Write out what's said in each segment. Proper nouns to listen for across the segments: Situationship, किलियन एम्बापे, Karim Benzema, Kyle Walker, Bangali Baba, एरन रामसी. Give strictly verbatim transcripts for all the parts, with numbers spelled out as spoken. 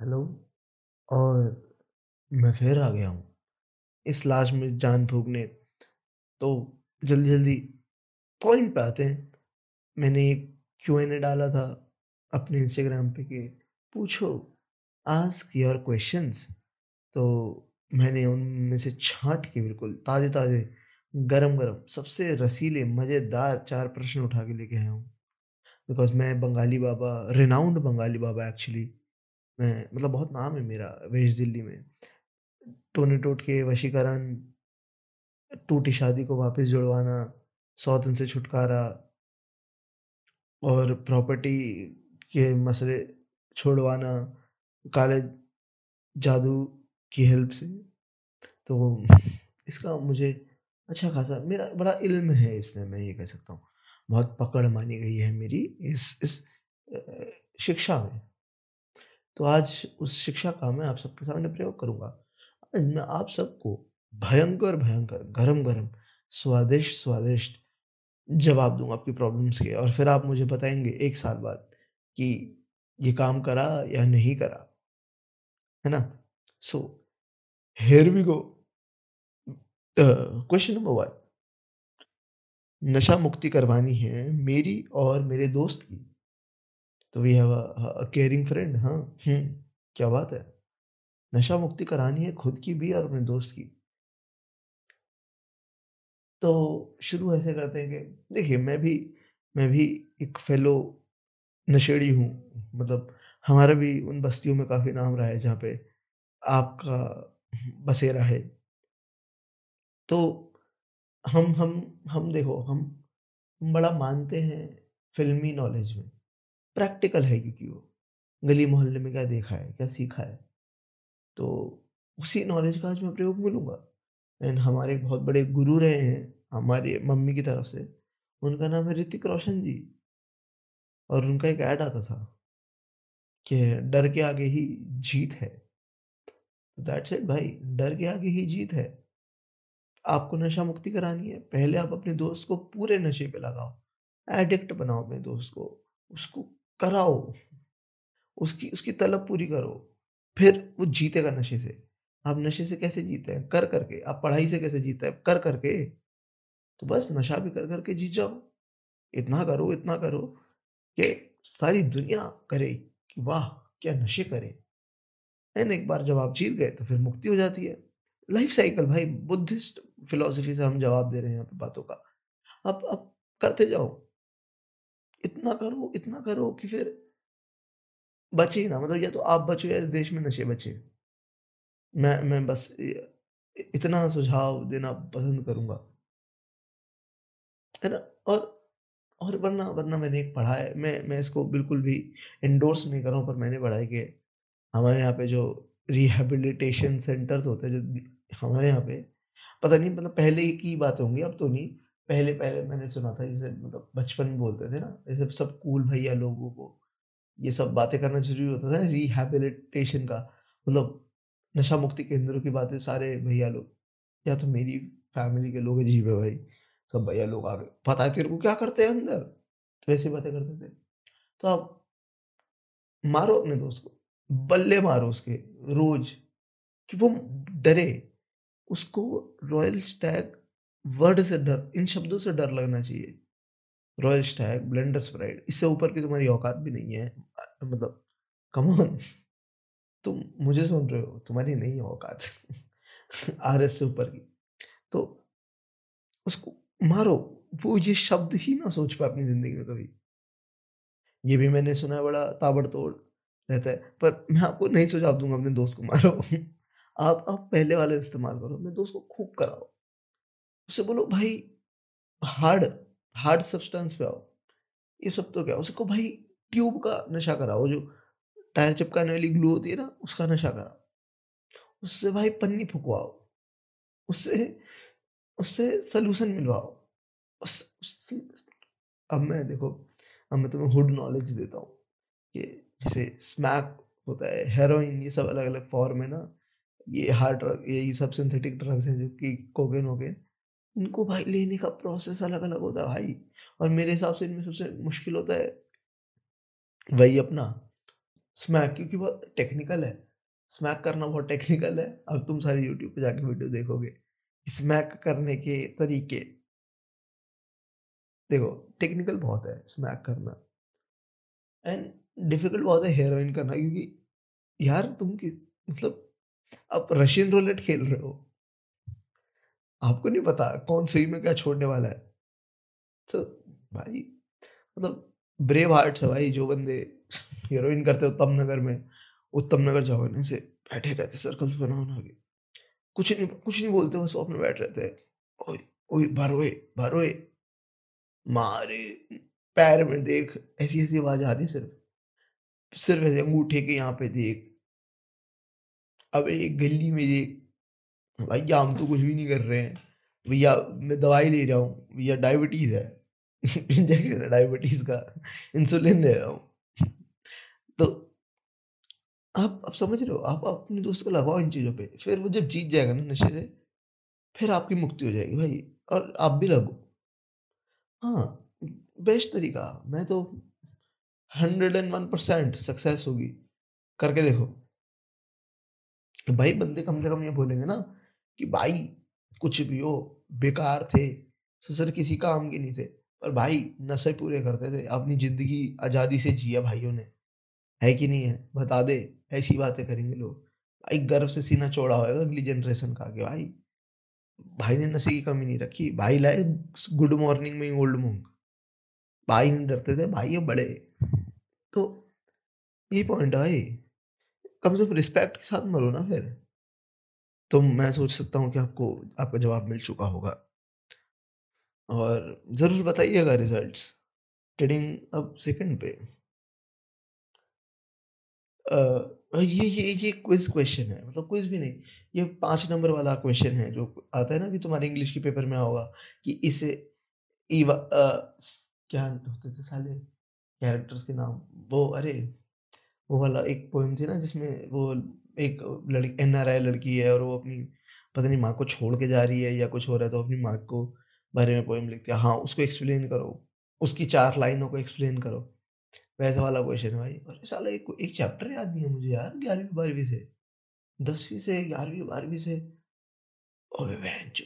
Hello. और मैं फिर आ गया हूँ इस लाश में जान फूकने। तो जल्दी जल्दी पॉइंट पे आते हैं। मैंने एक क्यू एन ए डाला था अपने इंस्टाग्राम पे कि पूछो, आस्क योर क्वेश्चंस। तो मैंने उनमें से छांट के बिल्कुल ताज़े ताज़े गरम गरम सबसे रसीले मज़ेदार चार प्रश्न उठा के लेके आया हूँ। बिकॉज मैं बंगाली बाबा, रिनाउंड बंगाली बाबा एक्चुअली, मैं मतलब बहुत नाम है मेरा वेस्ट दिल्ली में। टोने टोट के वशीकरण, टूटी शादी को वापस जुड़वाना, सौतन से छुटकारा और प्रॉपर्टी के मसले छोड़वाना काले जादू की हेल्प से। तो इसका मुझे अच्छा खासा, मेरा बड़ा इल्म है इसमें, मैं ये कह सकता हूँ। बहुत पकड़ मानी गई है मेरी इस इस शिक्षा में। तो आज उस शिक्षा का मैं आप सबके सामने प्रयोग करूँगा। आज मैं आप सबको भयंकर भयंकर गरम गरम स्वादिष्ट स्वादिष्ट जवाब दूंगा आपकी प्रॉब्लम्स के। और फिर आप मुझे बताएंगे एक साल बाद कि ये काम करा या नहीं करा, है ना। So here we go. Question number one, नशा मुक्ति करवानी है मेरी और मेरे दोस्त की। तो we have a caring friend. हाँ, क्या बात है। नशा मुक्ति करानी है खुद की भी और अपने दोस्त की। तो शुरू ऐसे करते हैं कि देखिए, मैं भी मैं भी एक फेलो नशेड़ी हूँ। मतलब हमारा भी उन बस्तियों में काफ़ी नाम रहा है जहाँ पे आपका बसेरा है। तो हम हम हम देखो, हम बड़ा मानते हैं फिल्मी नॉलेज में, प्रैक्टिकल है क्योंकि वो गली मोहल्ले में क्या देखा है, क्या सीखा है। तो उसी नॉलेज का आज मैं प्रयोग में लूँगा। एंड हमारे बहुत बड़े गुरु रहे हैं हमारे मम्मी की तरफ से, उनका नाम है ऋतिक रोशन जी। और उनका एक ऐड आता था कि डर के आगे ही जीत है। दैट्स इट भाई, डर के आगे ही जीत है। आपको नशा मुक्ति करानी है, पहले आप अपने दोस्त को पूरे नशे पे लगाओ, एडिक्ट बनाओ अपने दोस्त को, उसको कराओ, उसकी उसकी तलब पूरी करो, फिर वो जीतेगा नशे से। आप नशे से कैसे जीते हैं? कर करके। आप पढ़ाई से कैसे जीते हैं? कर करके। तो बस नशा भी कर करके जीत जाओ। इतना करो, इतना करो कि सारी दुनिया करे कि वाह क्या नशे करे। एंड एक बार जब आप जीत गए तो फिर मुक्ति हो जाती है। लाइफ साइकिल भाई, बुद्धिस्ट फिलोसफी से हम जवाब दे रहे हैं यहाँ पे बातों का। अब अब करते जाओ, इतना करो इतना करो कि फिर बचे ही ना। मतलब या तो आप बचो या इस देश में नशे बचे। मैं मैं बस इतना सुझाव देना पसंद करूंगा, है ना। और और वरना वरना मैंने एक पढ़ा है, मैं मैं इसको बिल्कुल भी इंडोर्स नहीं कर रहा हूँ, पर मैंने पढ़ा है कि हमारे यहाँ पे जो रिहेबिलिटेशन सेंटर्स होते हैं, जो हमारे यहाँ पे पता नहीं, मतलब पहले की बात होंगी, अब तो नहीं, पहले पहले मैंने सुना था, जैसे मतलब बचपन में बोलते थे ना, जैसे सब कूल भैया लोगों को ये सब बातें करना जरूरी होता था ना, रिहेबिलिटेशन का मतलब नशा मुक्ति केंद्रों की बातें। सारे भैया लोग, या तो मेरी फैमिली के लोग अजीब है भाई, सब भैया लोग आ गए, पता है तेरे को क्या करते हैं अंदर, तो ऐसी बातें करते थे। तो आप मारो अपने दोस्त को, बल्ले मारो उसके रोज कि वो डरे। उसको रॉयल स्टैग वर्ड से डर, इन शब्दों से डर लगना चाहिए। रॉयल स्टैग, ब्लेंडर स्प्राइट, इससे ऊपर की तुम्हारी औकात भी नहीं है। मतलब कम ऑन, तुम मुझे सुन रहे हो, तुम्हारी नहीं है औकात आर एस से ऊपर की। तो उसको मारो, वो ये शब्द ही ना सोच पाए अपनी जिंदगी में कभी। ये भी मैंने सुना है, बड़ा ताबड़तोड़ रहता है। पर मैं आपको नहीं सुझाव दूंगा अपने दोस्त को मारो आप आप पहले वाले इस्तेमाल करो, अपने दोस्त को खूब कराओ, उसे बोलो भाई हार्ड हार्ड सब्सटेंस पे आओ, ये सब तो क्या। उसको भाई ट्यूब का नशा कराओ, जो टायर चिपकाने वाली ग्लू होती है ना, उसका नशा कराओ। उससे भाई पन्नी फुकवाओ, उससे उससे सलूशन मिलवाओ। उस, उस, अब मैं देखो, अब मैं तुम्हें हुड नॉलेज देता हूँ कि जैसे स्मैक होता है, हेरोइन, ये सब अलग अलग फॉर्म है ना, ये हार्ड ड्रग, ये सब सिंथेटिक ड्रग्स हैं जो कि कोकेन वोकेन, इनको भाई लेने का प्रोसेस अलग अलग होता है भाई। और मेरे हिसाब से इनमें सबसे मुश्किल होता है वही अपना स्मैक, क्योंकि बहुत टेक्निकल है, स्मैक करना बहुत टेक्निकल है। अब तुम सारे यूट्यूब पे जाके वीडियो देखोगे स्मैक करने के तरीके, देखो टेक्निकल बहुत है स्मैक करना, एंड डिफिकल्ट बहुत है हेरोइन करना। क्योंकि यार तुम किस मतलब आप रशियन रोलेट खेल रहे हो, आपको नहीं पता कौन सही में क्या छोड़ने वाला है। तो भाई मतलब ब्रेव हार्ट्स है भाई जो बंदे हीरोइन करते उत्तम नगर में, उत्तम नगर जाने से बैठे रहते सर्कल्स बना बना के, कुछ नहीं कुछ नहीं बोलते, बस वो अपने बैठ रहते हैं। ओए ओए भरोए भरोए मारे पैर में देख, ऐसी ऐसी आवाज आती, सिर्फ सिर्फ ऐसे अंगूठे के यहाँ पे देख, अब एक गली में देख। भाई हम तो कुछ भी नहीं कर रहे हैं भैया, मैं दवाई ले रहा हूँ भैया, डायबिटीज है इंजेक्शन है डायबिटीज का, इंसुलिन ले रहा हूँ। तो आप आप समझ रहे हो, आप अपने दोस्त को लगाओ इन चीजों पे, फिर वो जब जीत जाएगा ना नशे से, फिर आपकी मुक्ति हो जाएगी भाई, और आप भी लगो। हाँ बेस्ट तरीका, मैं तो hundred and one percent success होगी, करके देखो तो भाई। बंदे कम से कम ये बोलेंगे ना कि भाई कुछ भी हो बेकार थे, ससुर किसी काम के नहीं थे, पर भाई नशे पूरे करते थे, अपनी जिंदगी आजादी से जिया भाइयों ने, है कि नहीं है बता दे। ऐसी बातें करेंगे लोग भाई, गर्व से सीना चौड़ा होगा अगली जनरेशन का, कि भाई भाई ने नशे की कमी नहीं रखी, भाई लाए गुड मॉर्निंग में ओल्ड मोंग, भाई नहीं डरते थे, भाई ये बड़े। तो ये पॉइंट है भाई, कम से कम रिस्पेक्ट के साथ मरो ना। फिर तो मैं सोच सकता हूँ कि आपको आपका जवाब मिल चुका होगा, और जरूर बताइएगा रिजल्ट्स। ट्रेडिंग अब सेकंड पे, आ, ये ये ये क्विज क्वेश्चन है, मतलब क्विज भी नहीं, ये पांच नंबर वाला क्वेश्चन है जो आता है ना कि तुम्हारे इंग्लिश के पेपर में होगा कि इसे इवा, आ, क्या होते थे साले कैरेक्टर्स के नाम, वो अरे वो वाला एक पोएम थी ना जिसमें वो एक लड़की एनआरआई लड़की है और वो अपनी पता नहीं माँ को छोड़ के जा रही है या कुछ हो रहा है, तो अपनी माँ को बारे में पोएम लिखती है, हाँ उसको एक्सप्लेन करो, उसकी चार लाइनों को एक्सप्लेन करो, वैसा वाला क्वेश्चन है भाई। अरे साला एक एक चैप्टर याद नहीं है मुझे यार, ग्यारहवीं बारहवीं से, दसवीं से, ग्यारहवीं बारहवीं से, ओए भैंचो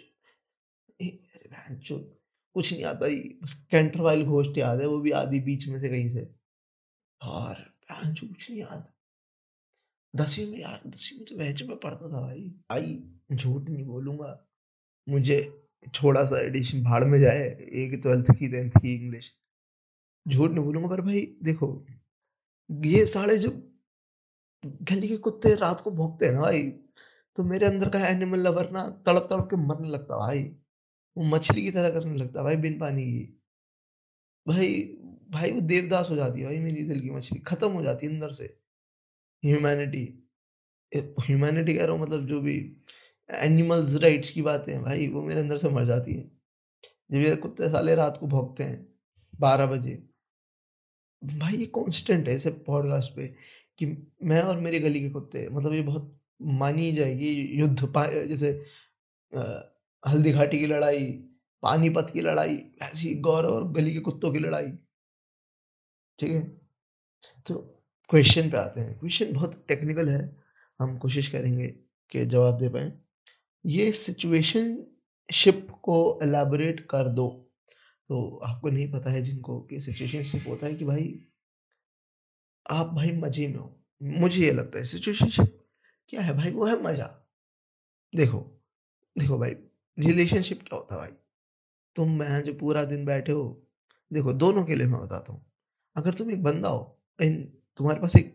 कुछ नहीं याद भाई, बस कैंटरवाइल घोस्ट याद है, वो भी आधी बीच में से कहीं से, और भैंचो कुछ नहीं याद। दसवीं में यार दसवीं में तो भैंचो में पढ़ता था भाई, भाई झूठ नहीं बोलूंगा, मुझे थोड़ा सा एडिशन भाड़ में जाए एक ट्वेल्थ की टेंथ की इंग्लिश, झूठ नहीं बोलूंगा। पर भाई देखो ये साले जो गली के कुत्ते रात को भौंकते हैं ना भाई, तो मेरे अंदर का एनिमल लवर ना तड़प तड़प के मरने लगता भाई, वो मछली की तरह करने लगता भाई बिन पानी की, भाई भाई वो देवदास हो जाती है भाई मेरी दिल की मछली, खत्म हो जाती है अंदर से ह्यूमैनिटी। ह्यूमैनिटी कह रहा हूँ मतलब जो भी एनिमल्स राइट्स की बातें भाई, वो मेरे अंदर से मर जाती है जब ये कुत्ते साले रात को भौंकते हैं बारह बजे। भाई ये कांस्टेंट है इस पॉडकास्ट पे कि मैं और मेरे गली के कुत्ते, मतलब ये बहुत मानी जाएगी युद्ध, जैसे हल्दी घाटी की लड़ाई, पानीपत की लड़ाई, ऐसी गौरव और गली के कुत्तों की लड़ाई। ठीक है तो क्वेश्चन पे आते हैं, क्वेश्चन बहुत टेक्निकल है, हम कोशिश करेंगे कि जवाब दे पाए। ये सिचुएशनशिप को एलैबोरेट कर दो, तो आपको नहीं पता है जिनको कि सिचुएशनशिप होता है कि भाई आप भाई मजे में हो, मुझे ये लगता है सिचुएशनशिप क्या है भाई, वो है मजा। देखो देखो भाई रिलेशनशिप क्या होता है भाई, तुम मैं जो पूरा दिन बैठे हो, देखो दोनों के लिए मैं बताता हूँ, अगर तुम एक बंदा हो एंड तुम्हारे पास एक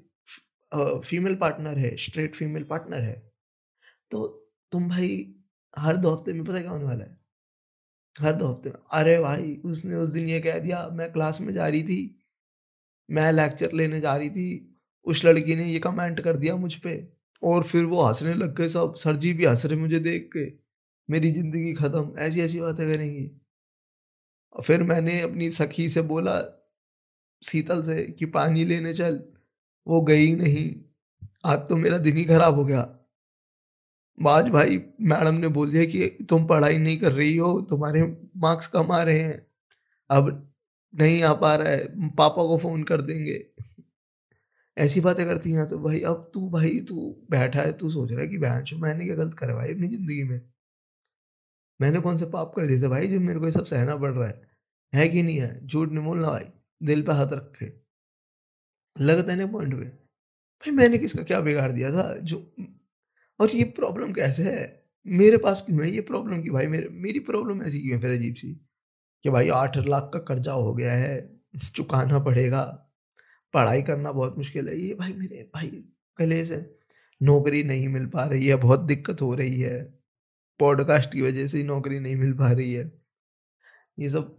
फीमेल पार्टनर है, स्ट्रेट फीमेल पार्टनर है, तो तुम भाई हर दो हफ्ते में पता क्या होने वाला है, हर दो हफ्ते में अरे भाई उसने उस दिन ये कह दिया, मैं क्लास में जा रही थी, मैं लेक्चर लेने जा रही थी, उस लड़की ने ये कमेंट कर दिया मुझ पे, और फिर वो हंसने लग गए सब, सर जी भी हंस रहे मुझे देख के, मेरी जिंदगी खत्म, ऐसी ऐसी बातें करेंगी। और फिर मैंने अपनी सखी से बोला शीतल से कि पानी लेने चल, वो गई नहीं, आज तो मेरा दिन ही खराब हो गया, आज भाई मैडम ने बोल दिया कि तुम पढ़ाई नहीं कर रही हो, तुम्हारे मार्क्स कम आ रहे हैं, अब नहीं आ पा रहा है, पापा को फोन कर देंगे, ऐसी बातें करती हैं तो भाई अब तू भाई तू बैठा है, तू सोच रहा है कि भैंस मैंने क्या गलत करा भाई अपनी जिंदगी में, मैंने कौन सा पाप कर दिया था भाई जो मेरे को ये सब सहना पड़ रहा है, है कि नहीं है। झूठ नहीं बोलना भाई, दिल पे हाथ रखे, लगता है ना पॉइंट पे भाई मैंने किसका क्या बिगाड़ दिया था जो, और ये प्रॉब्लम कैसे है मेरे पास, क्यों है ये प्रॉब्लम की भाई मेरे मेरी प्रॉब्लम ऐसी क्यों है फिर अजीब सी कि भाई आठ लाख का कर्जा हो गया है, चुकाना पड़ेगा, पढ़ाई करना बहुत मुश्किल है, ये भाई मेरे भाई कलेश है, नौकरी नहीं मिल पा रही है, बहुत दिक्कत हो रही है, पॉडकास्ट की वजह से नौकरी नहीं मिल पा रही है, ये सब।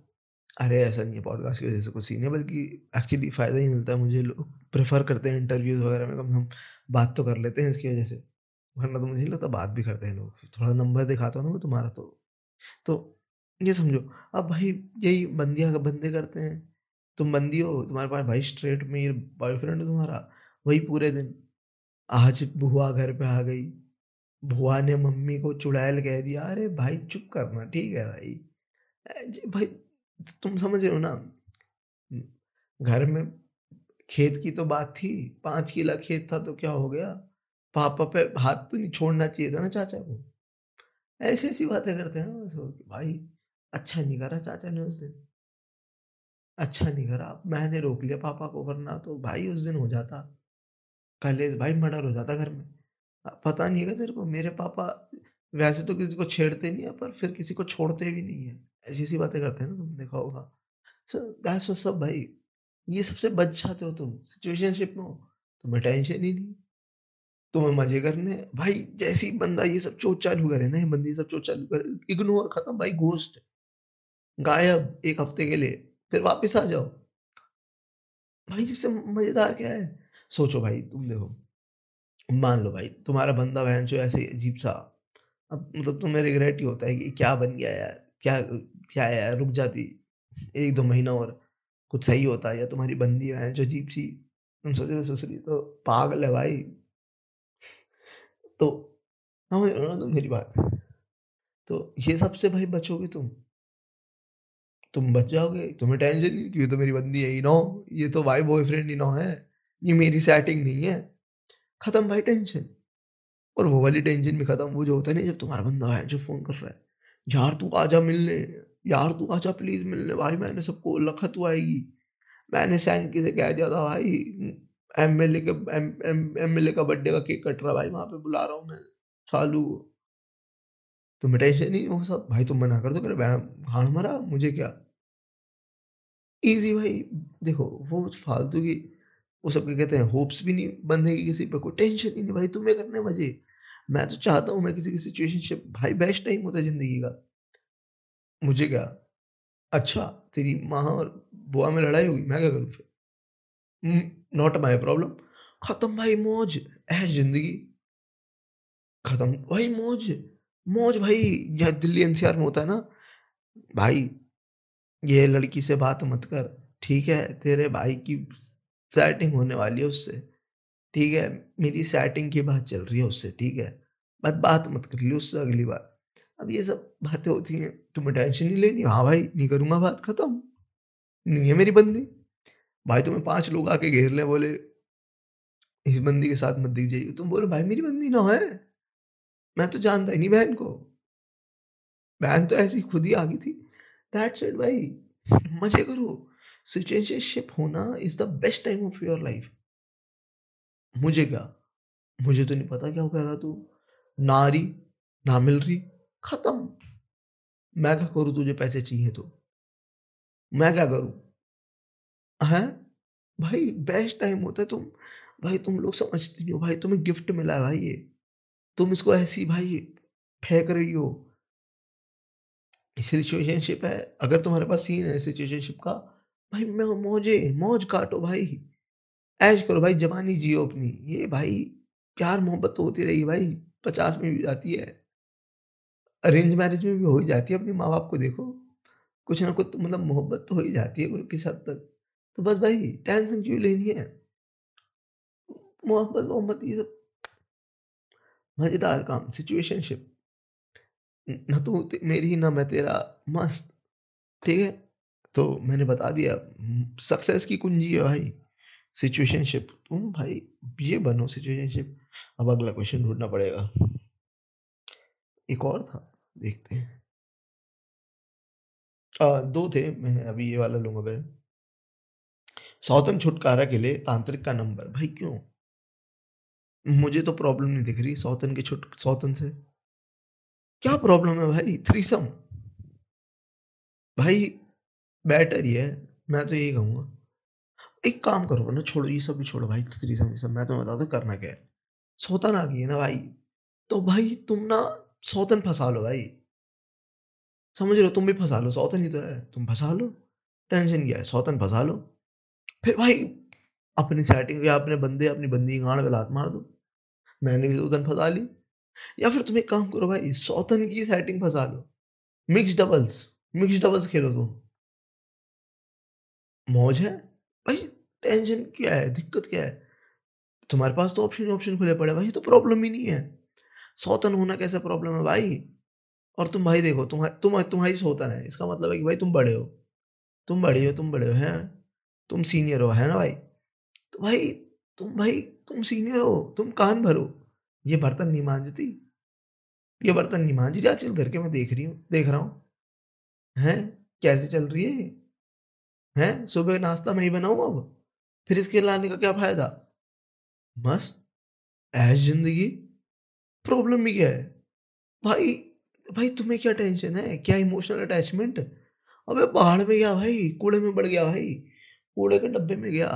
अरे ऐसा नहीं है पॉडकास्ट की वजह से कुछ सीन है, बल्कि एक्चुअली फ़ायदा ही मिलता है, मुझे लोग प्रेफर करते हैं इंटरव्यूज़ वगैरह में, कम हम बात तो कर लेते हैं इसकी वजह से, वरना तो मुझे लगता बात भी करते हैं लोग, थोड़ा नंबर दिखाता हूँ ना मैं तुम्हारा तो तो ये समझो। अब भाई यही बंदियाँ बंदे करते हैं, तुम बंदी हो, तुम्हारे पास भाई स्ट्रेट में ये बॉयफ्रेंड है तुम्हारा, वही पूरे दिन आज बुआ घर पे आ गई, बुआ ने मम्मी को चुड़ैल कह दिया, अरे भाई चुप करना ठीक है भाई, भाई तुम समझ रहे हो ना, घर में खेत की तो बात थी, पांच किला खेत था तो क्या हो गया, पापा पे हाथ तो नहीं छोड़ना चाहिए था ना चाचा को, ऐसी ऐसी बातें करते हैं ना भाई, अच्छा नहीं करा चाचा ने उस दिन, अच्छा नहीं करा मैंने रोक लिया पापा को, वरना तो भाई उस दिन हो जाता कलेश भाई, मर्डर हो जाता घर में, पता नहीं है तेरे को मेरे पापा वैसे तो किसी को छेड़ते नहीं है पर फिर किसी को छोड़ते भी नहीं है, ऐसी ऐसी बातें करते हैं ना तुम देखा होगा। सो दैट्स व्हाट्स अप भाई, ये सबसे बच जाते हो तुम, सिचुएशनशिप में हो तुम्हें टेंशन ही नहीं, तुम्हें मजे करने भाई, जैसे ही बंदा ये सब चोट चालू करे ना, ये बंदी सब चोट चालू करे, इग्नोर, खत्म भाई, घोस्ट, गायब एक हफ्ते के लिए, फिर वापस आ जाओ भाई। इससे मजेदार क्या है सोचो भाई, तुम देखो मान लो भाई तुम्हारा बंदा बहन जो ऐसे अजीब सा, अब मतलब तुम्हें रिग्रेट ही होता है कि क्या बन गया यार, क्या क्या यार, रुक जाती एक दो महीना और कुछ सही होता है, या तुम्हारी बंदी बहन जो अजीब सी, तुम सोचो ससुरी तो पागल है भाई, तो समझ रहे हो ना तुम मेरी बात, तो ये सबसे भाई बचोगे तुम तुम बच जाओगे, तुम्हें टेंशन नहीं क्योंकि तो मेरी बंदी है ही ना, ये तो भाई बॉयफ्रेंड ही ना है, ये मेरी सेटिंग नहीं है, खत्म भाई टेंशन। और वो वाली टेंशन भी खत्म, वो जो होता है ना जब तुम्हारा बंदा है जो फोन कर रहा है, यार तू आजा मिलने, यार तू आजा प्लीज मिलने, भाई मैंने सबको लखा तू आएगी, मैंने सैंक से कह दिया था भाई एमएलए के एमएलए का बर्थडे का केक कट रहा भाई, वहां पे बुला रहा हूँ मैं सालू, तुम्हें टेंशन नहीं वो सब भाई, तुम मना कर दो करे हाण मारा मुझे क्या, इजी भाई। देखो वो फालतू की वो सब कहते हैं, होप्स भी नहीं बंधेगी किसी पे, कोई टेंशन ही नहीं भाई, तुम्हें करने मजे। मैं तो चाहता हूँ मैं किसी की सिचुएशनशिप भाई बेस्ट टाइम होता है जिंदगी का, मुझे क्या, अच्छा तेरी माँ और बुआ में लड़ाई हुई मैं क्या करूँ फिर, नॉट माई प्रॉब्लम, खत्म भाई मौज है जिंदगी, खत्म भाई मौज मौज भाई। यहाँ दिल्ली एनसीआर में होता है ना भाई, ये लड़की से बात मत कर ठीक है, तेरे भाई की सेटिंग होने वाली है उससे ठीक है, मेरी सेटिंग की बात चल रही है उससे ठीक है, बात बात मत कर ली उससे अगली बार। अब ये सब बातें होती हैं, तुम्हें टेंशन नहीं लेनी, हाँ भाई नहीं करूंगा बात, खत्म, नहीं है मेरी बंदी भाई, तुम्हें पांच लोग आके घेर ले बोले इस बंदी के साथ मत दिख जाइए, तुम बोलो भाई मेरी बंदी ना है, मैं तो जानता ही नहीं बहन को, बहन तो ऐसी खुद ही आ गई थी, दैट्स इट भाई, मजे करो। सिचुएशनशिप होना is the best time of your life, मुझे क्या, मुझे तो नहीं पता क्या कर रहा तू, ना रही ना मिल रही खत्म, मैं क्या करूं, तुझे पैसे चाहिए तो मैं क्या करूं है भाई, बेस्ट टाइम होता है तुम भाई, तुम लोग समझते नहीं हो भाई, तुम्हें गिफ्ट मिला है भाई ये, तुम इसको ऐसी भाई फेंक रही हो, सिचुएशनशिप है। अगर तुम्हारे पास सीन है सिचुएशनशिप का भाई, मैं मौजे मौज काटो भाई, ऐश करो भाई, जवानी जियो अपनी, ये भाई प्यार मोहब्बत तो होती रही भाई, पचास में भी जाती है, अरेंज मैरिज में भी हो ही जाती है, अपने माँ बाप को देखो, कुछ ना कुछ मतलब मोहब्बत तो हो ही जाती है किस हद तक, तो बस भाई टेंशन क्यों लेनी है, मोहब्बत मोहब्बत ये सब मजेदार काम सिचुएशनशिप, ना तो मेरी ना मैं तेरा, मस्त ठीक है। तो मैंने बता दिया सक्सेस की कुंजी है भाई, सिचुएशनशिप, तुम भाई ये बनो सिचुएशनशिप। अब अगला क्वेश्चन ढूंढना पड़ेगा, एक और था, देखते हैं। आ, दो थे, मैं अभी ये वाला लूंगा। भाई सौतन छुटकारा के लिए तांत्रिक का नंबर, भाई क्यों? मुझे तो प्रॉब्लम नहीं दिख रही सौतन के छुट सौतन से क्या प्रॉब्लम है भाई? थ्रीसम भाई बेटर ही है, मैं तो यही कहूंगा। एक काम करो ना, छोड़ो ये सब भी छोड़ो भाई, थ्रीसम ये सब, मैं तो बता दो करना क्या है। सौतन आ गई है ना भाई, तो भाई तुम ना सौतन फंसा लो भाई, समझ लो तुम भी फंसा लो, सौतन ही तो है, तुम फंसा लो, टेंशन क्या है, सौतन फंसा लो। फिर भाई अपनी सेटिंग या अपने बंदे अपनी बंदी गाड़ पे लात मार दो, मैंने भी सौतन फंसा ली। या फिर तुम एक काम करो भाई, सौतन की सेटिंग फंसा लो, मिक्स डबल्स मिक्स डबल्स खेलो, तुम मौज है भाई, टेंशन क्या है, दिक्कत क्या है? तुम्हारे पास तो ऑप्शन ऑप्शन खुले पड़े भाई, तो प्रॉब्लम ही नहीं है। सौतन होना कैसा प्रॉब्लम है भाई? और तुम भाई देखो, तुम्हारी तुम तुम्हारी सौतन है, इसका मतलब है कि भाई तुम बड़े हो, तुम बड़े हो तुम बड़े हो हैं, तुम सीनियर हो, है ना भाई? तो भाई तुम भाई तुम सीनियर हो, तुम कान भरो, ये बर्तन नहीं मांजती, ये बर्तन नहीं मांज रही, आजकल घर के मैं देख रही हूँ, देख रहा हूँ, हैं कैसे चल रही है, हैं सुबह नाश्ता मैं ही बनाऊँ, अब फिर इसके लाने का क्या फायदा? मस्त ऐश जिंदगी, प्रॉब्लम ही क्या है भाई? भाई तुम्हें क्या टेंशन है, क्या इमोशनल अटैचमेंट? अबे पहाड़ में गया भाई, कूड़े में बढ़ गया भाई, कूड़े के डब्बे में गया,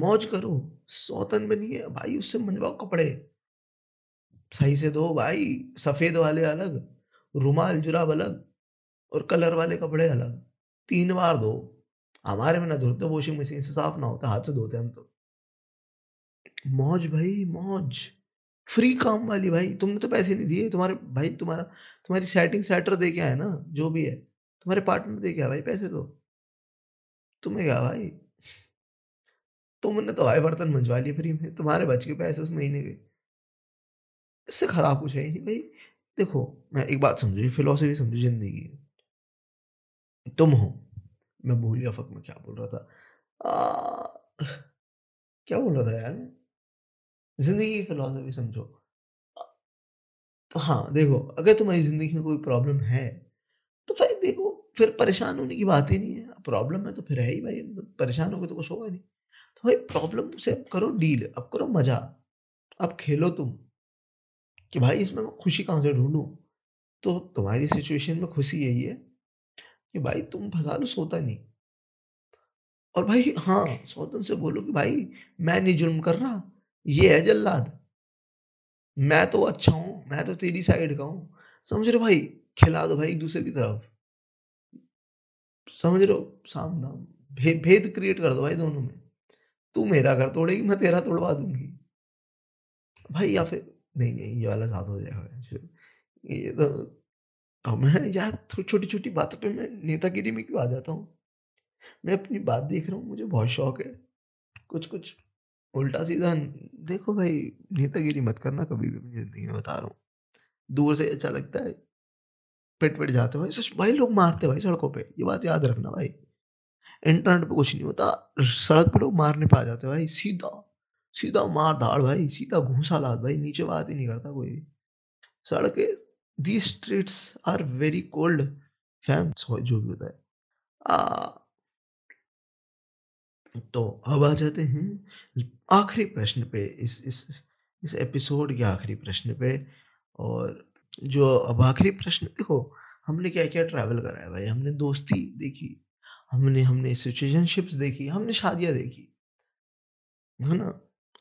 मौज करो। सौतन बनी है भाई, उससे मंजवाओ कपड़े, सही से दो भाई, सफेद वाले अलग, रुमाल जुराब अलग और कलर वाले कपड़े अलग, तीन बार दो। हमारे में ना धोते, वॉशिंग मशीन से साफ ना होता, हाथ से धोते हम तो। मौज भाई मौज, फ्री काम वाली भाई, तुमने तो पैसे नहीं दिए, तुम्हारे भाई तुम्हारा तुम्हारी सेटिंग सेटर दे के आए ना, जो भी है तुम्हारे पार्टनर दे के आए भाई पैसे, तो तुम्हें क्या भाई, तुमने तो भाई बर्तन मंजवा लिए फ्री में, तुम्हारे बच के पैसे उस महीने के, इससे खराब कुछ है ही नहीं भाई। देखो मैं एक बात समझो, फिलोसफी समझो जिंदगी, तुम हो, मैं भूल गया फक में क्या बोल रहा था, आ, क्या बोल रहा था यार, जिंदगी की फिलोसफी समझो। तो हाँ देखो, अगर तुम्हारी जिंदगी में कोई प्रॉब्लम है तो भाई देखो, फिर परेशान होने की बात ही नहीं है, प्रॉब्लम है तो फिर है ही भाई, तो परेशान होगे तो कुछ होगा नहीं, तो भाई प्रॉब्लम से अब करो डील, अब करो मजा, अब खेलो तुम कि भाई इसमें मैं खुशी कहाँ से ढूंढूं। तो तुम्हारी सिचुएशन में खुशी यही है कि भाई तुम फंसा लो सोता नहीं, और भाई हाँ सौतन से बोलो कि भाई मैं नहीं जुल्म कर रहा, ये है जल्लाद, मैं तो अच्छा हूँ, मैं तो तेरी साइड का हूँ, समझ रहे भाई, खिला दो भाई एक दूसरे की तरफ, समझ रहे हो, सामना भे, भेद क्रिएट कर दो भाई दोनों में, तू मेरा घर तोड़ेगी मैं तेरा तोड़वा दूंगी भाई। या फिर नहीं नहीं ये वाला साथ हो जाएगा, ये तो अब मैं यार छोटी छोटी बातों पे मैं नेतागिरी में क्यों आ जाता हूँ? मैं अपनी बात देख रहा हूँ, मुझे बहुत शौक है कुछ कुछ उल्टा सीधा, देखो भाई नेतागिरी मत करना कभी भी अपनी जिंदगी में, बता रहा हूँ, दूर से अच्छा लगता है, पेट पेट जाते भाई, सच भाई लोग मारते भाई सड़कों पे, ये बात याद रखना भाई, इंटरनेट पे कुछ नहीं होता, सड़क पे लोग मारने पे आ जाते भाई, सीधा सीधा मार धाड़ भाई, सीधा घूसा लात भाई, नीचे बात ही नहीं करता कोई भी, सड़कें the streets are very cold fam, जो भी होता है। आ, तो अब आ जाते हैं आखिरी प्रश्न पे, इस इस इस एपिसोड के आखिरी प्रश्न पे। और जो अब आखिरी प्रश्न, देखो हमने क्या क्या ट्रैवल करा है भाई, हमने दोस्ती देखी, हमने हमने सिचुएशनशिप्स देखी, हमने शादियां देखी, है ना,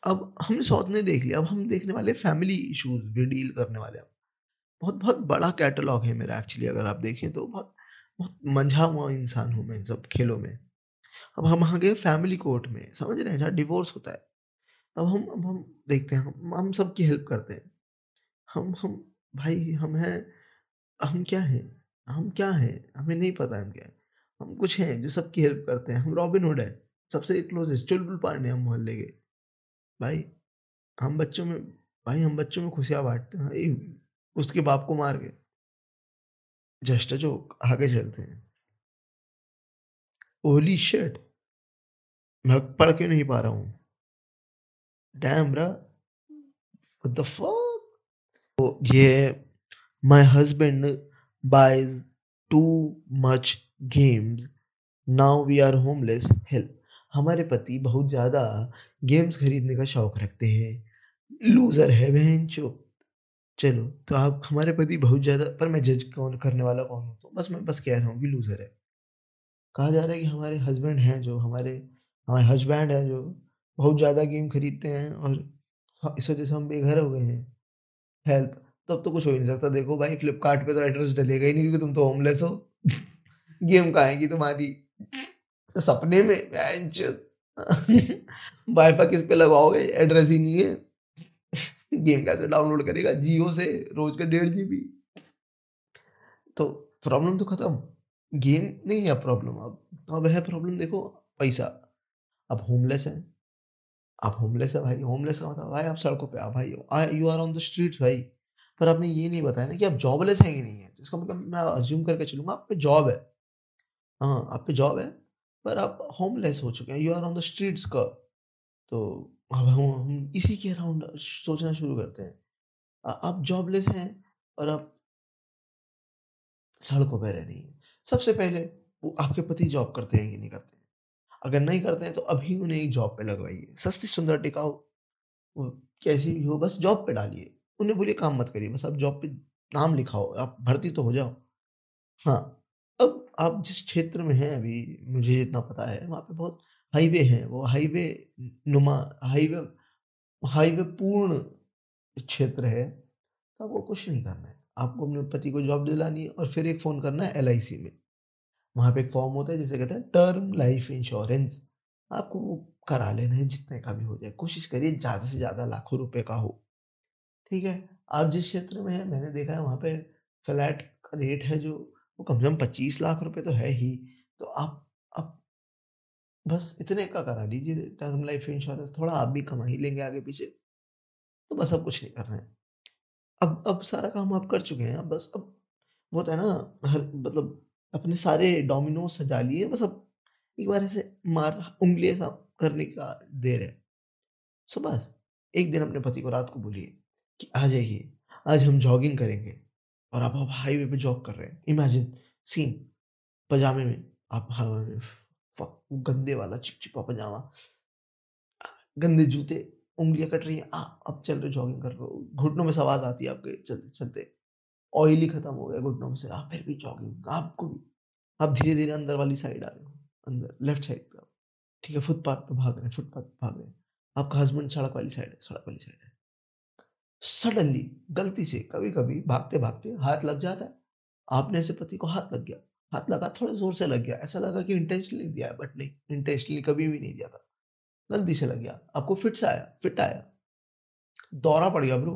अब हमने सौतने देख लिया, अब हम देखने वाले फैमिली इश्यूज भी डील करने वाले हैं। बहुत बहुत बड़ा कैटलॉग है मेरा एक्चुअली, अगर आप देखें तो बहुत बहुत मंझा हुआ इंसान हूँ मैं इन सब खेलों में। अब हम आ गए फैमिली कोर्ट में, समझ रहे हैं, जहाँ डिवोर्स होता है। अब हम अब हम देखते हैं, हम हम सबकी हेल्प करते हैं, हम हम भाई हम हैं, हम क्या हैं, हम क्या हैं, हमें नहीं पता हम क्या है, हम कुछ हैं जो सबकी हेल्प करते हैं, हम रॉबिन हुड है, सबसे क्लोजेस्ट चुलबुल पांडे हम मोहल्ले के भाई, हम बच्चों में भाई हम बच्चों में खुशियाँ बांटते हैं, उसके बाप को मार के, जस्ट जो आगे चलते हैं, होली शिट मैं पढ़ क्यों नहीं पा रहा हूँ? Damn bruh, what the fuck. तो ये my husband buys too much games, now we are homeless help. हमारे पति बहुत ज़्यादा गेम्स खरीदने का शौक रखते हैं, लूज़र है बहन चो। चलो तो आप, हमारे पति बहुत ज़्यादा, पर मैं जज कौन करने वाला कौन हूँ? तो बस मैं बस कह रहा हूँ कि लूज़र है। कहा जा रहा है कि हमारे हस्बैंड हैं जो हमारे हमारे हस्बैंड हैं जो बहुत ज़्यादा गेम खरीदते हैं और इस वजह से हम बेघर हो गए हैं, हेल्प। तब तो कुछ हो ही नहीं सकता। देखो भाई, फ्लिपकार्ट पे तो एड्रेस डलेगा ही नहीं क्योंकि तुम तो होमलेस हो। गेम कहाँ आएगी तुम्हारी सपने में? वाईफाई किस पे लगाओगे? एड्रेस ही नहीं है। गेम कैसे डाउनलोड करेगा? जियो से रोज का डेढ़ जीबी। तो प्रॉब्लम तो खत्म, गेम नहीं है प्रॉब्लम। अब अब है प्रॉब्लम, देखो पैसा। अब होमलेस है, आप होमलेस है भाई। होमलेस का मतलब भाई आप सड़कों पे आप भाई you are on the street भाई। पर आपने ये नहीं बताया ना कि आप जॉबलेस है कि नहीं है। इसका मतलब मैं अज्यूम करके चलूंगा आप पे जॉब है, हाँ आप पे जॉब है, पर आप होमलेस हो चुके हैं, you are on the streets का। तो अब हम, हम इसी के अराउंड सोचना शुरू करते हैं। आ, आप जॉबलेस हैं और आप सड़कों पर रह रही हैं। सबसे पहले वो आपके पति जॉब करते हैं कि नहीं करते हैं। अगर नहीं करते हैं तो अभी उन्हें एक जॉब पे लगवाइए, सस्ती सुंदर टिकाऊ कैसी भी हो, बस जॉब पे डालिए। उन्हें बोलिए काम मत करिए, बस आप जॉब पे नाम लिखाओ, आप भर्ती तो हो जाओ। हाँ, अब आप जिस क्षेत्र में हैं, अभी मुझे जितना पता है वहाँ पे बहुत हाईवे हैं, वो हाईवे नुमा हाईवे हाईवे पूर्ण क्षेत्र है। तो आपको कुछ नहीं करना है, आपको अपने पति को जॉब दिलानी है और फिर एक फ़ोन करना है एल आई सी में। वहाँ पे एक फॉर्म होता है जिसे कहते हैं टर्म लाइफ इंश्योरेंस। आपको वो करा लेना है, जितने का भी हो जाए। कोशिश करिए ज़्यादा से ज़्यादा लाखों रुपये का हो, ठीक है। आप जिस क्षेत्र में हैं, मैंने देखा है वहाँ पे फ्लैट का रेट है जो वो कम से कम पच्चीस लाख रुपए तो है ही। तो आप आप बस इतने का करा लीजिए टर्म लाइफ इंश्योरेंस। थोड़ा आप भी कमा ही लेंगे आगे पीछे। तो बस अब कुछ नहीं करना है। अब अब सारा काम आप कर चुके हैं। अब बस अब वो तो है ना, हर मतलब अपने सारे डोमिनो सजा लिए। बस अब एक बार ऐसे मार उंगलियां साफ करने का देर है। सो बस एक दिन अपने पति को रात को बोलिए कि आ जाइए, आज हम जॉगिंग करेंगे। और आप, आप हाईवे पे जॉग कर रहे हैं। इमेजिन सीन, पजामे में आप हाईवे में, फक गंदे वाला चिपचिपा पजामा, गंदे जूते, उंगलियां कट रही हैं। आप चल रहे जॉगिंग कर रहे हो, घुटनों में आवाज आती है आपके चलते चलते। ऑयल ही खत्म हो गया घुटनों में से, आप फिर भी जॉगिंग। आपको भी आप धीरे धीरे अंदर वाली साइड आ रहे हो, अंदर लेफ्ट साइड पे, ठीक है। फुटपाथ पे भाग रहे हैं, फुटपाथ पे भाग रहे हैं। आपका हस्बैंड सड़क वाली साइड है, सड़क वाली साइड है। सडनली गलती से कभी कभी भागते भागते हाथ लग जाता है। आपने ऐसे पति को हाथ लग गया, हाथ लगा, थोड़ा जोर से लग गया, ऐसा लगा कि इंटेंशनली दिया है, बट नहीं, इंटेंशनली कभी भी नहीं दिया था, गलती से लग गया। आपको फिट से आया, फिट आया, दौरा पड़ गया ब्रो,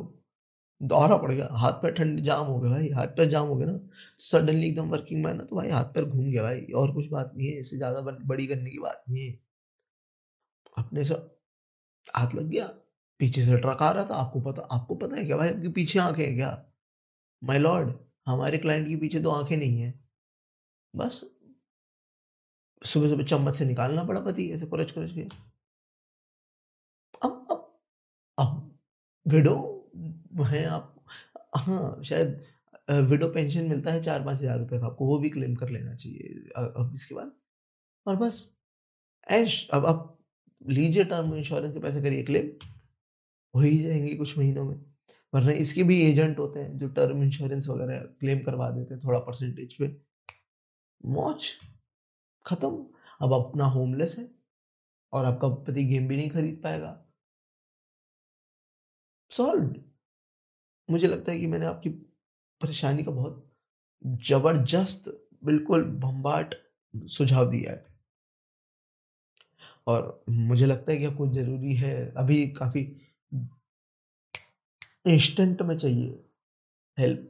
दौरा पड़ गया, हाथ पैर ठंड जाम हो गया भाई, हाथ पैर जाम हो गया ना। सडनली एकदम वर्किंग मैन है तो भाई हाथ पैर घूम गया भाई। और कुछ बात नहीं है, इससे ज्यादा बड़ी करने की बात नहीं है। अपने से हाथ लग गया, पीछे से ट्रक आ रहा था। आपको पता, आपको पता है क्या भाई आपके पीछे आंखें हैं क्या? माय लॉर्ड, हमारे क्लाइंट के पीछे दो आंखें नहीं है। बस सुबह सुबह चम्मच से निकालना पड़ा पति, ऐसे कुरच कुरच के। अब अब अब विडो है आप, हाँ शायद विडो पेंशन मिलता है चार पाँच हजार रुपये का, आपको वो भी क्लेम कर लेना चाहिए। अब इसके बाद और बस ऐश, अब आप लीजिए टर्म इंश्योरेंस के पैसे, करिए क्लेम, हो ही जाएंगे कुछ महीनों में। वरना इसके भी एजेंट होते हैं जो टर्म इंश्योरेंस वगैरह क्लेम करवा देते हैं थोड़ा परसेंटेज पे। मौज खत्म। अब अपना होमलेस है और आपका पति गेम भी नहीं खरीद पाएगा। सॉल्व। मुझे लगता है कि मैंने आपकी परेशानी का बहुत जबरदस्त, बिल्कुल भंबाट सुझाव दिया है। और मुझे लगता है कि आपको जरूरी है, अभी काफी इंस्टेंट में चाहिए हेल्प।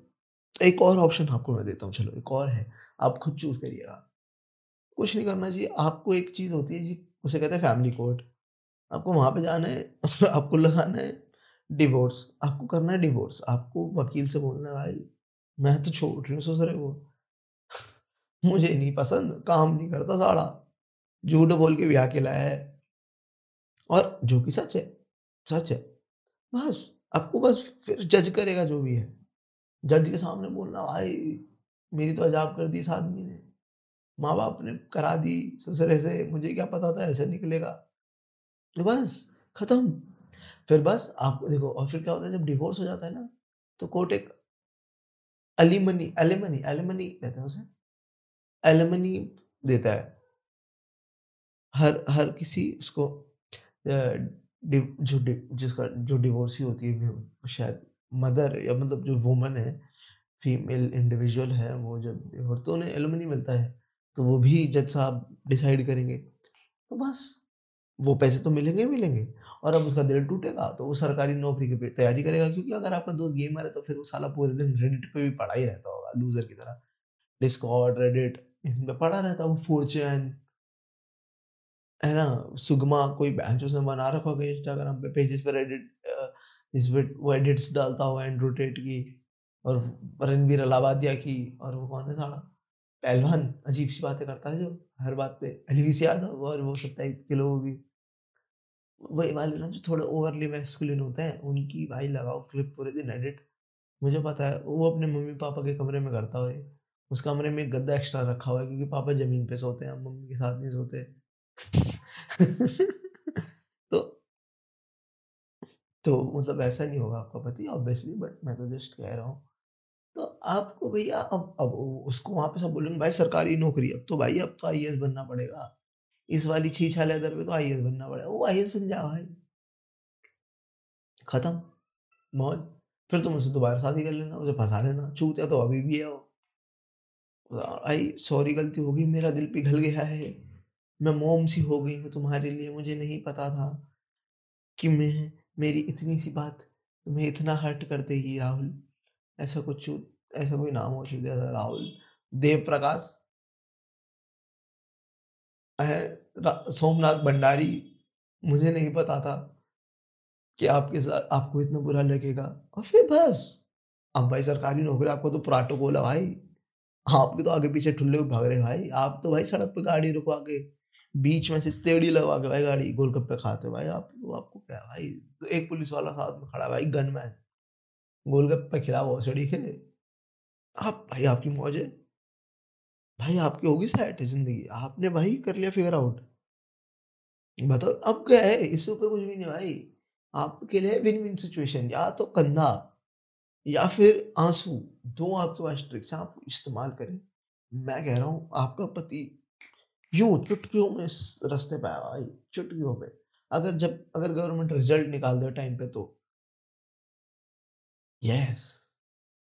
तो एक और ऑप्शन आपको मैं देता हूँ, चलो एक और है, आप खुद चूज करिएगा। कुछ नहीं करना चाहिए आपको। एक चीज होती है जी, उसे कहते हैं फैमिली कोर्ट। आपको वहां पे जाना है और आपको लगाना है डिवोर्स। आपको करना है डिवोर्स। आपको वकील से बोलना है भाई मैं तो छोड़ रही हूँ ससुरे को, मुझे नहीं पसंद, काम नहीं करता साला, झूठ बोल के ब्याह के लाया है, और जो कि सच है, सच है। बस आपको बस फिर जज करेगा जो भी है, जज के सामने बोलना भाई मेरी तो अजाब कर दी इस आदमी ने, माँ बाप ने करा दी, ससुरे से, मुझे क्या पता था ऐसे निकलेगा, तो बस खत्म। फिर बस आपको देखो, और फिर क्या होता है जब डिवोर्स हो जाता है ना, तो कोर्ट एक एलिमनी एलिमनी एलिमनी कहते हैं उसे, एलिमनी देता है हर हर किसी उसको, जो जिसका जो डिवोर्सी होती है, शायद मदर या मतलब जो वुमन है, फीमेल इंडिविजुअल है, वो जब और तो उन्हें एलिमनी मिलता है, तो वो भी जज साहब डिसाइड करेंगे, तो बस वो पैसे तो मिलेंगे मिलेंगे। और अब उसका दिल टूटेगा तो वो सरकारी नौकरी की तैयारी करेगा, क्योंकि अगर आपका दोस्त गेमर है तो फिर वो साला पूरे दिन रेडिट पे भी पड़ा ही रहता होगा लूजर की तरह, डिस्कॉर्ड, रेडिट, इसमें पड़ा रहता वो, फोरचैन है ना, सुगमा, कोई बैच उसने बना रखा होगा इंस्टाग्राम पे पेजेस पर, एडिट इस पे वो एडिट्स डालता होगा एंड्रू टेट की और रणबीर अलाहाबादिया की, और वो कौन है साला पहलवान, अजीब सी बातें करता है जो हर बात पे, अलवी से यादव, और वो सब टाइप के लोग भी वही वाले ना जो थोड़े ओवरली मैस्कुलिन होते हैं, उनकी भाई लगाओ क्लिप पूरे दिन एडिट। मुझे पता है वो अपने मम्मी पापा के कमरे में करता हो, उस कमरे में एक गद्दा एक्स्ट्रा रखा हुआ है क्योंकि पापा जमीन पे सोते हैं, मम्मी के साथ नहीं सोते तो तो मतलब ऐसा नहीं होगा आपका पति ऑब्वियसली, बट मैं तो जस्ट कह रहा हूँ। तो आपको भैया अब अब उसको वहां पे सब बोलेंगे भाई सरकारी नौकरी, अब तो भाई अब तो आईएएस बनना पड़ेगा, इस वाली छीछा लेदर पे तो आईएएस बनना पड़ेगा, वो आईएएस बन जाओ भाई, खत्म मौज। फिर तुम उसे दोबारा शादी कर लेना, उसे फंसा लेना, छूतिया तो अभी भी है वो, आई सॉरी गलती हो गई, मेरा दिल पिघल गया है, मैं मोम सी हो गई हूँ तुम्हारे लिए, मुझे नहीं पता था कि मैं मेरी इतनी सी बात तुम्हें इतना हर्ट कर देगी राहुल, ऐसा कुछ ऐसा कोई नाम हो चुका है राहुल देव प्रकाश है, सोमनाथ भंडारी, मुझे नहीं पता था कि आपके साथ आपको इतना बुरा लगेगा। और फिर बस अब भाई सरकारी नौकरी, आपको तो प्रोटोकॉल है भाई, आपके तो आगे पीछे ठुल्ले भाग रहे भाई, आप तो भाई सड़क पे गाड़ी रुकवा के बीच में से तेड़ी लगवा के भाई गाड़ी गोलगप्पे खाते भाई आप, तो आपको क्या भाई, तो एक पुलिस वाला साथ में खड़ा भाई, गनमैन, गोलगप्पे खिलाओ औसड़ी खेले आप भाई, आपकी मौज है भाई, आपकी होगी सेट जिंदगी, आपने भाई कर लिया फिगर आउट, बताओ अब क्या है, इससे ऊपर कुछ भी नहीं भाई। आपके लिए विन विन सिचुएशन, या तो कंधा या फिर आंसू, दो आपके पास ट्रिक्स आप इस्तेमाल करें। मैं कह रहा हूँ आपका पति यूं चुटकियों में इस रास्ते पे आया भाई, चुटकियों पे, अगर जब अगर गवर्नमेंट रिजल्ट निकाल दे टाइम पे तो यस,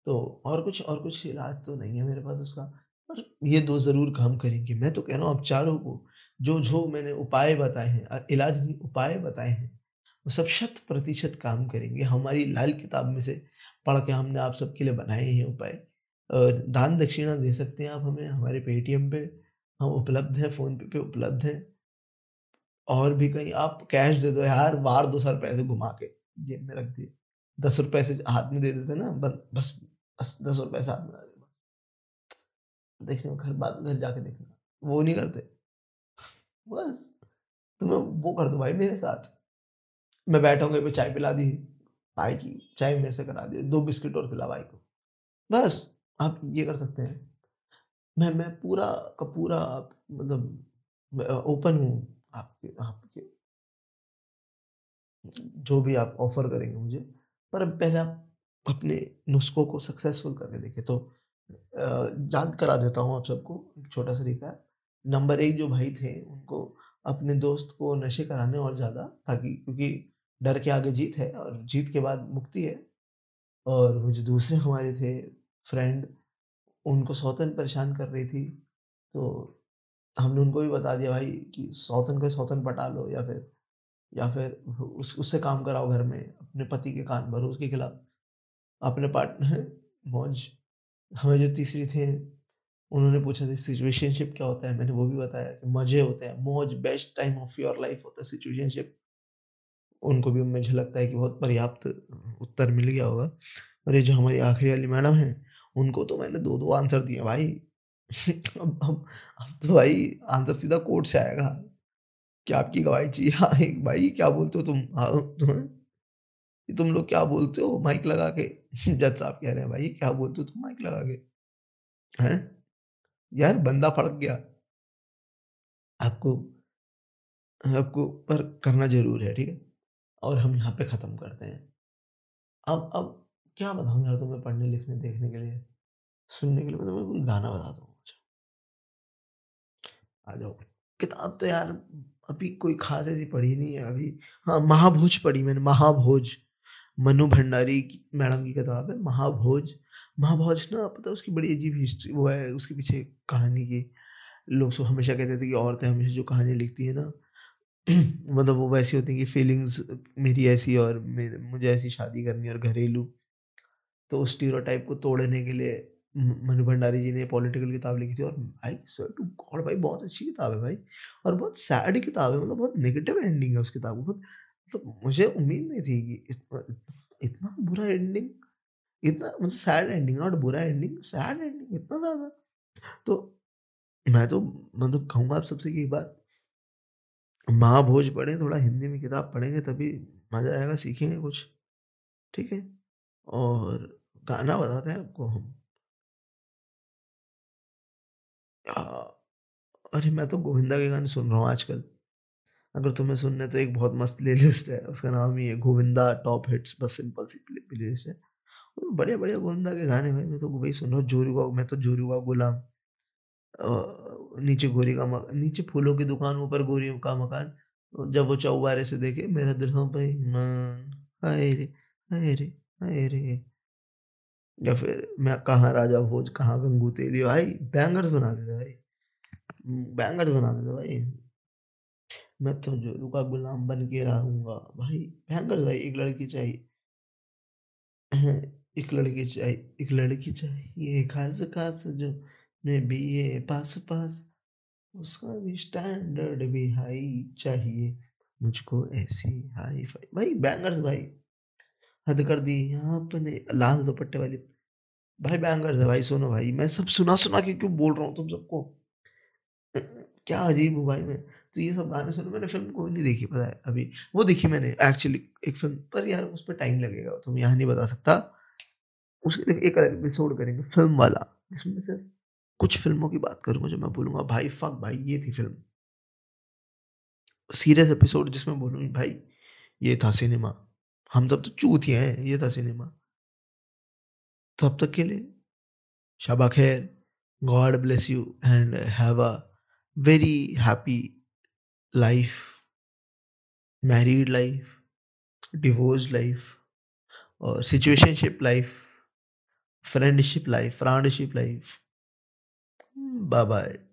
तो और कुछ और कुछ इलाज तो नहीं है मेरे पास इसका, पर ये दो जरूर काम करेंगे। मैं तो कह रहा हूँ आप चारों को जो जो मैंने उपाय बताए हैं, इलाज नहीं उपाय बताए हैं, वो सब शत प्रतिशत काम करेंगे। हमारी लाल किताब में से पढ़ के हमने आप सबके लिए बनाए हैं उपाय, और दान दक्षिणा दे सकते हैं आप हमें, हमारे पेटीएम पे हम उपलब्ध हैं, फोन पे पे उपलब्ध हैं, और भी कहीं आप कैश दे दो यार, बार दो सौ पैसे घुमा के जेब में रख दिए, दस रुपए से हाथ में दे देते ना, बस बस दस रुपए से हाथ में देखने, घर बाद घर जाके देखना, वो नहीं करते, बस तुम्हें वो कर दो भाई मेरे साथ, मैं बैठा हूँ पे चाय पिला दी भाई की, चाय मेरे से करा दी, दो बिस्किट और पिला भाई को, बस आप ये कर सकते हैं। मैं मैं पूरा का पूरा मतलब ओपन हूँ आपके आपके जो भी आप ऑफर करेंगे मुझे, पर पहले आप अपने नुस्खों को सक्सेसफुल करके देखें। तो याद करा देता हूँ आप सबको एक छोटा सा रिकैप। नंबर एक, जो भाई थे उनको अपने दोस्त को नशे कराने और ज़्यादा, ताकि क्योंकि डर के आगे जीत है और जीत के बाद मुक्ति है। और मुझे दूसरे हमारे थे फ्रेंड, उनको सौतन परेशान कर रही थी, तो हमने उनको भी बता दिया भाई कि सौतन को सौतन पटा लो, या फिर या फिर उस उससे काम कराओ घर में, अपने पति के कान भरो उसके खिलाफ, अपने पार्टनर मौज। हमें जो तीसरी थे उन्होंने पूछा था सिचुएशनशिप क्या होता है, मैंने वो भी बताया कि मजे होते हैं, मौज, best time of your life होता है सिचुएशनशिप। उनको भी मुझे लगता है कि बहुत पर्याप्त उत्तर मिल गया होगा। और ये जो हमारी आखिरी वाली मैडम है, उनको तो मैंने दो दो आंसर दिए भाई अब, अब, अब तो भाई आंसर सीधा कोर्ट से आएगा क्या आपकी गवाही चाहिए? हाँ एक भाई क्या बोलते हो तुम? हाँ तुम तुम लोग क्या बोलते हो माइक लगा के? जज साहब कह रहे हैं भाई क्या बोलते हो तुम माइक लगा के? हैं यार बंदा फड़क गया आपको, आपको पर करना जरूर है ठीक है। और हम यहाँ पे खत्म करते हैं। अब अब क्या बताऊँ यार तुम्हें पढ़ने लिखने देखने के लिए सुनने के लिए, मैं तुम्हें गाना बता दूँ आ जाओ। किताब तो यार अभी कोई खास ऐसी पढ़ी नहीं है अभी। हाँ महाभोज पढ़ी मैंने, महाभोज मनु भंडारी मैडम की किताब है महाभोज। महाभोज ना पता उसकी बड़ी अजीब हिस्ट्री वो है उसके पीछे कहानी की। लोग सब हमेशा कहते थे कि औरतें हमेशा जो कहानी लिखती है ना मतलब वो वैसी होती है कि फीलिंग्स मेरी ऐसी और मेरे मुझे ऐसी शादी करनी और घरेलू, तो उस स्टीरियोटाइप को तोड़ने के लिए मनु भंडारी जी ने पॉलिटिकल किताब लिखी थी। और आई स्वेयर टू गॉड भाई बहुत अच्छी किताब है भाई, और बहुत सैड किताब है, मतलब बहुत नेगेटिव एंडिंग है उस किताब को। तो मुझे उम्मीद नहीं थी कि इतना, इतना बुरा एंडिंग, इतना मतलब सैड एंडिंग, नॉट बुरा एंडिंग सैड एंडिंग इतना ज़्यादा। तो मैं तो मतलब कहूँगा आप सबसे कि एक बार महाभोज पढ़ें, थोड़ा हिंदी में किताब पढ़ेंगे तभी मज़ा आएगा, सीखेंगे कुछ ठीक है। और गाना बताते हैं आपको हम। अरे मैं तो गोविंदा के गाने सुन रहा हूँ आजकल, अगर तुम्हें सुनने तो एक बहुत मस्त प्लेलिस्ट है उसका नाम ही है गोविंदा टॉप हिट्स, बस सिंपल सी प्लेलिस्ट है। और बढ़िया बढ़िया गोविंदा के गाने भाई मैं तो वही सुन रहा हूँ। जोरीवा मैं तो जोरीवा गुलाम, नीचे गोरी का मकान, नीचे फूलों की दुकान ऊपर गोरी का मकान, जब वो चौबारे से देखे मेरा दिल हो भाई मान हाय रे हाय रे हाय रे, या फिर मैं कहाँ राजा भोज कहाँ गंगू तेरी, भाई बैंगर्स बना देते भाई, बैंगर्स बना देते भाई। मैं तो जोरू का गुलाम बन के रहूंगा भाई, बैंगर्स भाई। एक लड़की चाहिए एक लड़की चाहिए एक लड़की चाहिए खास खास जो मैं बी ए पास पास, उसका भी स्टैंडर्ड भी हाई चाहिए मुझको ऐसी हाई फाई, भाई बैंगर्स भाई। हद कर दी यहाँ अपने लाल दुपट्टे वाली, भाई बैंगर्स है भाई, सुनो भाई। मैं सब सुना सुना के क्यों बोल रहा हूँ तुम सबको, क्या अजीब हूँ भाई मैं। तो ये सब गाने सुनो, मैंने फिल्म कोई नहीं देखी पता है अभी, वो देखी मैंने एक्चुअली एक फिल्म पर यार उस पर टाइम लगेगा तो मैं यहाँ नहीं बता सकता, उसके लिए एक अलग एपिसोड करेंगे फिल्म वाला जिसमें सिर्फ कुछ फिल्मों की बात करूंगा जो मैं बोलूंगा भाई फक भाई ये थी फिल्म, सीरियस एपिसोड जिसमें बोलूंगा भाई ये था सिनेमा, हम सब तो चूतिया हैं, ये था सिनेमा। तो अब तक के लिए शबा खैर, God bless you and have a very happy life, married life, divorce life और situationship life, friendship life, friendship life. Bye bye.